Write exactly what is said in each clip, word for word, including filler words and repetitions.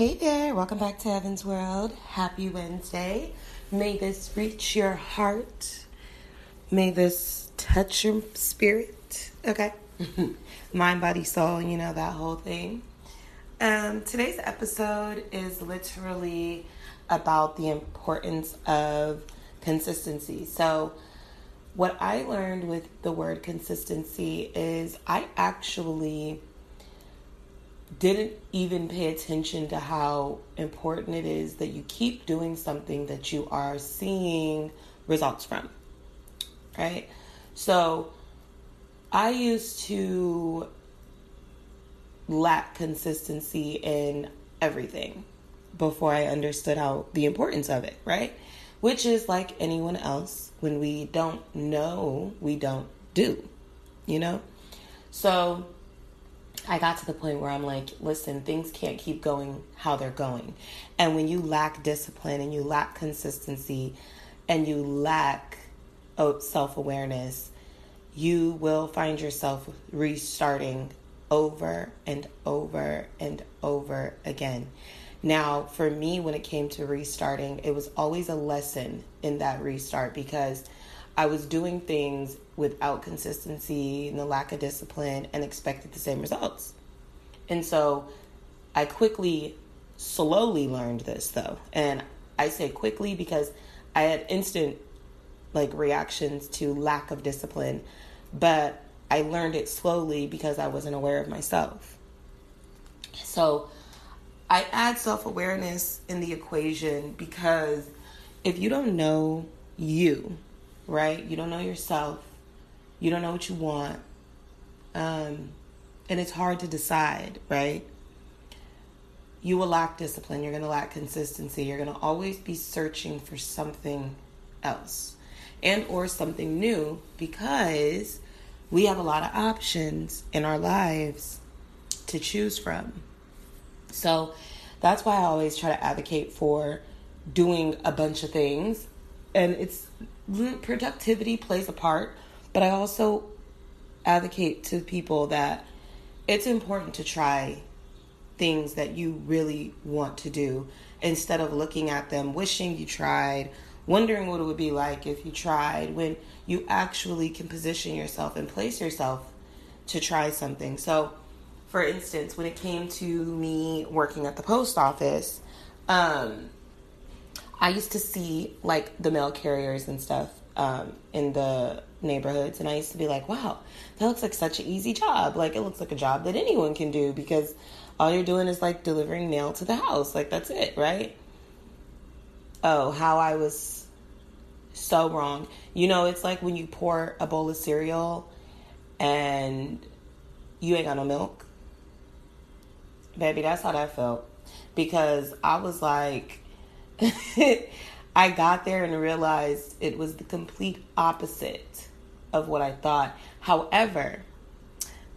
Hey there, welcome back to Evan's World. Happy Wednesday. May this reach your heart. May this touch your spirit. Okay. Mind, body, soul, you know, that whole thing. Um, today's episode is literally about the importance of consistency. So what I learned with the word consistency is I actually didn't even pay attention to how important it is that you keep doing something that you are seeing results from, right? So I used to lack consistency in everything before I understood how the importance of it, right? Which is like anyone else, when we don't know, we don't do, you know? So I got to the point where I'm like, listen, things can't keep going how they're going. And when you lack discipline and you lack consistency and you lack self-awareness, you will find yourself restarting over and over and over again. Now, for me, when it came to restarting, it was always a lesson in that restart because I was doing things without consistency and the lack of discipline and expected the same results. And so I quickly, slowly learned this though. And I say quickly because I had instant like reactions to lack of discipline, but I learned it slowly because I wasn't aware of myself. So I add self-awareness in the equation because if you don't know you, right? You don't know yourself. You don't know what you want. Um, and it's hard to decide, right? You will lack discipline. You're going to lack consistency. You're going to always be searching for something else and or something new because we have a lot of options in our lives to choose from. So that's why I always try to advocate for doing a bunch of things. And it's productivity plays a part, but I also advocate to people that it's important to try things that you really want to do instead of looking at them, wishing you tried, wondering what it would be like if you tried, when you actually can position yourself and place yourself to try something. So, for instance, when it came to me working at the post office, um, I used to see, like, the mail carriers and stuff um, in the neighborhoods, and I used to be like, wow, that looks like such an easy job. Like, it looks like a job that anyone can do because all you're doing is, like, delivering mail to the house. Like, that's it, right? Oh, how I was so wrong. You know, it's like when you pour a bowl of cereal and you ain't got no milk. Baby, that's how that felt because I was like, I got there and realized it was the complete opposite of what I thought. However,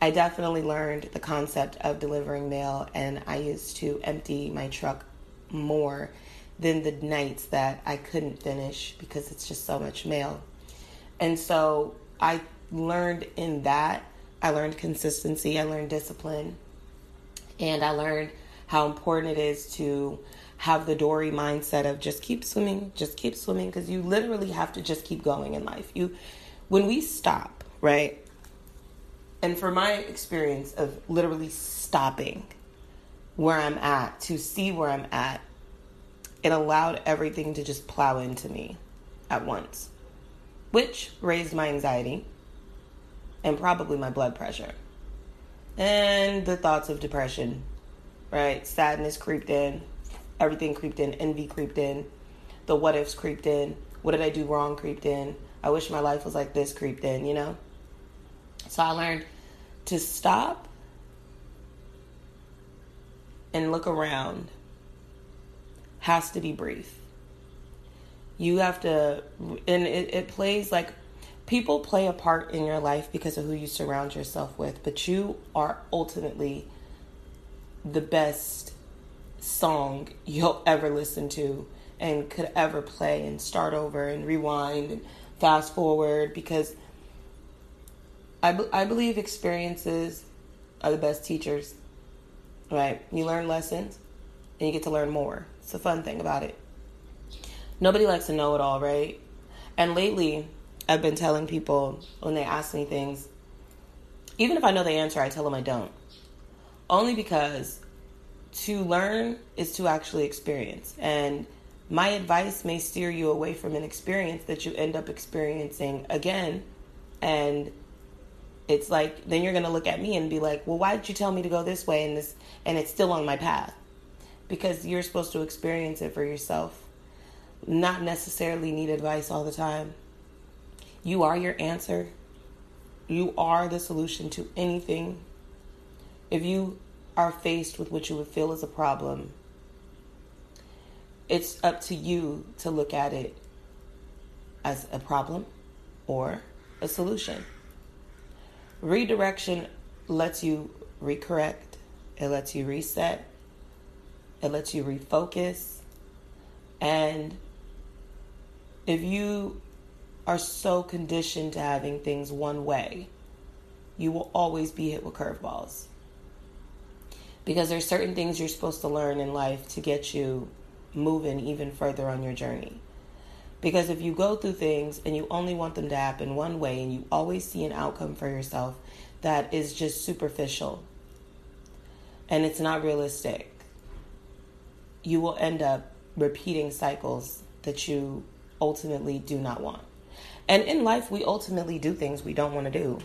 I definitely learned the concept of delivering mail, and I used to empty my truck more than the nights that I couldn't finish because it's just so much mail. And so I learned in that, I learned consistency, I learned discipline, and I learned how important it is to have the Dory mindset of just keep swimming, just keep swimming, because you literally have to just keep going in life. You, when we stop, right? And for my experience of literally stopping where I'm at to see where I'm at, it allowed everything to just plow into me at once, which raised my anxiety and probably my blood pressure and the thoughts of depression, right? Sadness creeped in. Everything creeped in. Envy creeped in. The what ifs creeped in. What did I do wrong creeped in. I wish my life was like this creeped in, you know? So I learned to stop and look around. Has to be brief. You have to, and it, it plays like, people play a part in your life because of who you surround yourself with, but you are ultimately the best song you'll ever listen to and could ever play and start over and rewind and fast forward because I, b- I believe experiences are the best teachers, right? You learn lessons and you get to learn more. It's the fun thing about it. Nobody likes to know it all, right? And lately, I've been telling people when they ask me things, even if I know the answer, I tell them I don't. Only because to learn is to actually experience. And my advice may steer you away from an experience that you end up experiencing again. And it's like, then you're going to look at me and be like, well, why did you tell me to go this way and this, and it's still on my path? Because you're supposed to experience it for yourself. Not necessarily need advice all the time. You are your answer. You are the solution to anything. If you are faced with what you would feel is a problem, it's up to you to look at it as a problem or a solution. Redirection lets you recorrect. It lets you reset. It lets you refocus. And if you are so conditioned to having things one way, you will always be hit with curveballs. Because there's certain things you're supposed to learn in life to get you moving even further on your journey. Because if you go through things and you only want them to happen one way and you always see an outcome for yourself that is just superficial and it's not realistic, you will end up repeating cycles that you ultimately do not want. And in life, we ultimately do things we don't want to do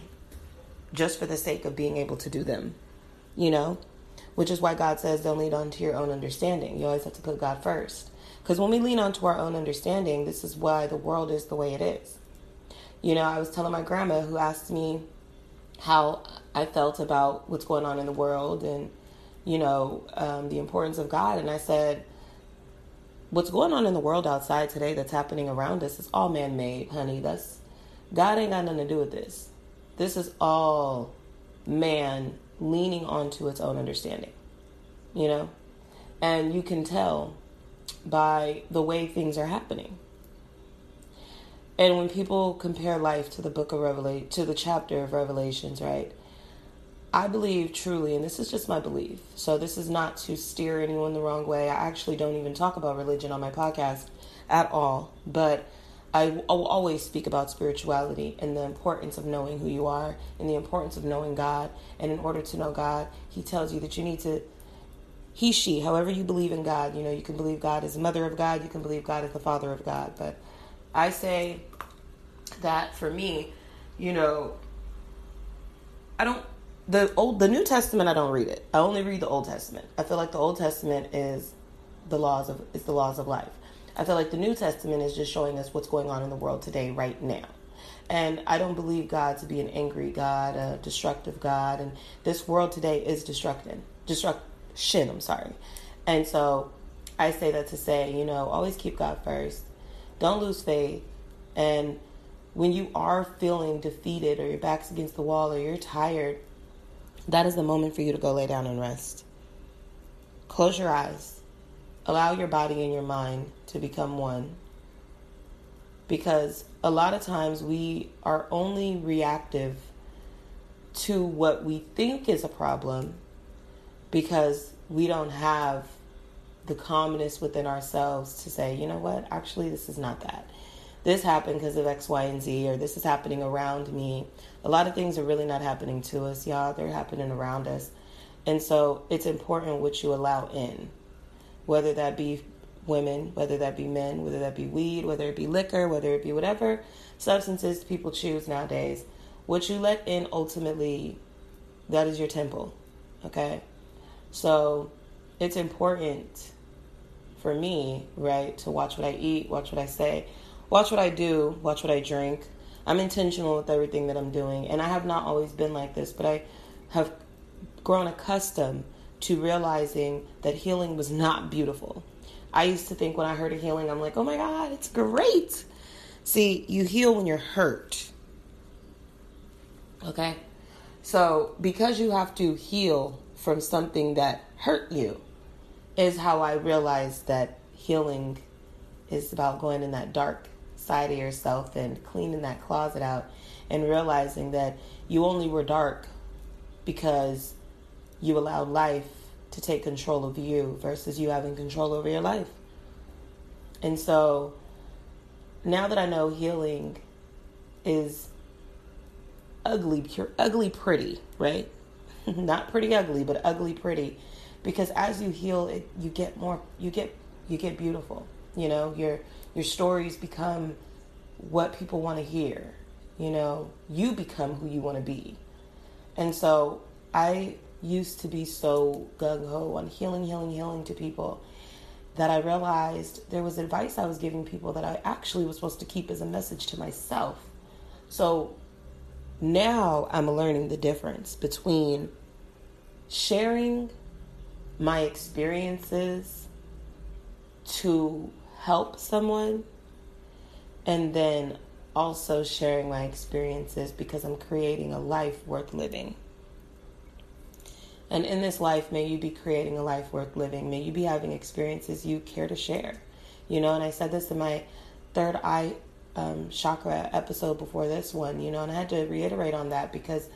just for the sake of being able to do them, you know? Which is why God says don't lean on to your own understanding. You always have to put God first. Because when we lean on to our own understanding, this is why the world is the way it is. You know, I was telling my grandma, who asked me how I felt about what's going on in the world and, you know, um, the importance of God. And I said, what's going on in the world outside today that's happening around us is all man-made, honey. That's, God ain't got nothing to do with this. This is all man leaning onto its own understanding, you know? And you can tell by the way things are happening. And when people compare life to the book of Revelation, to the chapter of Revelations, right? I believe truly, and this is just my belief, so this is not to steer anyone the wrong way. I actually don't even talk about religion on my podcast at all, but I will always speak about spirituality and the importance of knowing who you are and the importance of knowing God. And in order to know God, he tells you that you need to, he, she, however you believe in God, you know, you can believe God is the mother of God, you can believe God is the father of God. But I say that for me, you know, I don't, The old, the New Testament, I don't read it. I only read the Old Testament. I feel like the Old Testament is the laws of is the laws of life. I feel like the New Testament is just showing us what's going on in the world today, right now. And I don't believe God to be an angry God, a destructive God. And this world today is destructing, destruction. I'm sorry. And so I say that to say, you know, always keep God first. Don't lose faith. And when you are feeling defeated, or your back's against the wall, or you're tired, that is the moment for you to go lay down and rest. Close your eyes. Allow your body and your mind to become one. Because a lot of times we are only reactive to what we think is a problem because we don't have the calmness within ourselves to say, you know what, actually, this is not that. This happened because of X, Y, and Z, or this is happening around me. A lot of things are really not happening to us, y'all. They're happening around us. And so it's important what you allow in, whether that be women, whether that be men, whether that be weed, whether it be liquor, whether it be whatever substances people choose nowadays. What you let in, ultimately, that is your temple, okay? So it's important for me, right, to watch what I eat, watch what I say, watch what I do, watch what I drink. I'm intentional with everything that I'm doing. And I have not always been like this, but I have grown accustomed to realizing that healing was not beautiful. I used to think when I heard of healing, I'm like, oh my God, it's great. See, you heal when you're hurt. Okay? So because you have to heal from something that hurt you is how I realized that healing is about going in that dark side of yourself and cleaning that closet out and realizing that you only were dark because you allowed life to take control of you versus you having control over your life. And so now that I know healing is ugly, pure, ugly, pretty, right? Not pretty ugly, but ugly, pretty. Because as you heal, it, you get more, you get, you get beautiful. You know, your, your stories become what people want to hear. You know, you become who you want to be. And so I used to be so gung-ho on healing, healing, healing to people that I realized there was advice I was giving people that I actually was supposed to keep as a message to myself. So now I'm learning the difference between sharing my experiences to help someone and then also sharing my experiences because I'm creating a life worth living. And in this life, may you be creating a life worth living. May you be having experiences you care to share. You know, and I said this in my third eye um, chakra episode before this one, you know, and I had to reiterate on that because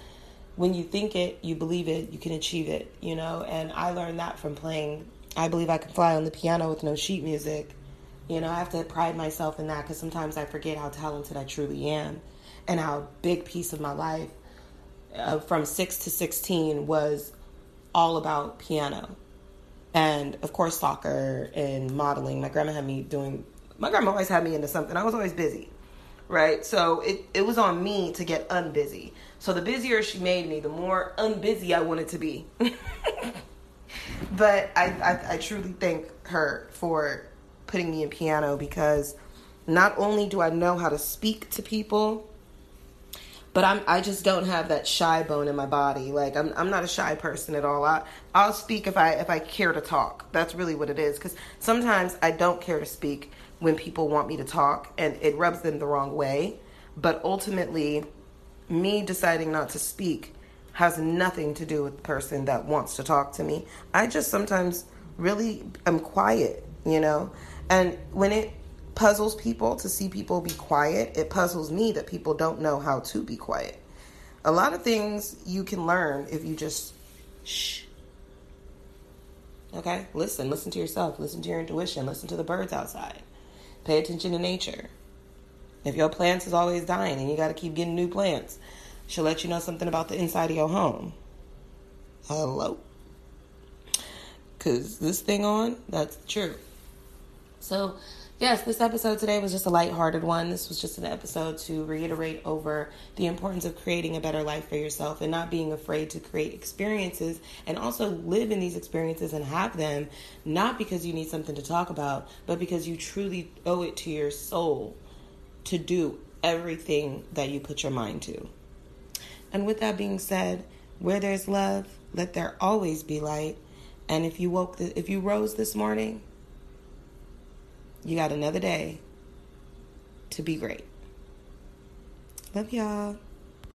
when you think it, you believe it, you can achieve it, you know, and I learned that from playing I Believe I Can Fly on the piano with no sheet music. You know, I have to pride myself in that because sometimes I forget how talented I truly am and how a big piece of my life uh, from six to sixteen was all about piano and, of course, soccer and modeling. My grandma had me doing, my grandma always had me into something. I was always busy, right? So it, it was on me to get unbusy. So the busier she made me, the more unbusy I wanted to be. But I, I, I truly thank her for putting me in piano because not only do I know how to speak to people, but I'm, I just don't have that shy bone in my body. Like I'm, I'm not a shy person at all. I, I'll speak if I, if I care to talk. That's really what it is. Cause sometimes I don't care to speak when people want me to talk and it rubs them the wrong way. But ultimately me deciding not to speak has nothing to do with the person that wants to talk to me. I just sometimes really am quiet, you know? And when it puzzles people to see people be quiet, it puzzles me that people don't know how to be quiet. A lot of things you can learn if you just shh. Okay? Listen. Listen to yourself. Listen to your intuition. Listen to the birds outside. Pay attention to nature. If your plants is always dying and you got to keep getting new plants, she'll let you know something about the inside of your home. Hello? Because this thing on, that's the truth. So, yes, this episode today was just a lighthearted one. This was just an episode to reiterate over the importance of creating a better life for yourself and not being afraid to create experiences and also live in these experiences and have them, not because you need something to talk about, but because you truly owe it to your soul to do everything that you put your mind to. And with that being said, where there's love, let there always be light. And if you woke, the, if you rose this morning, you got another day to be great. Love y'all.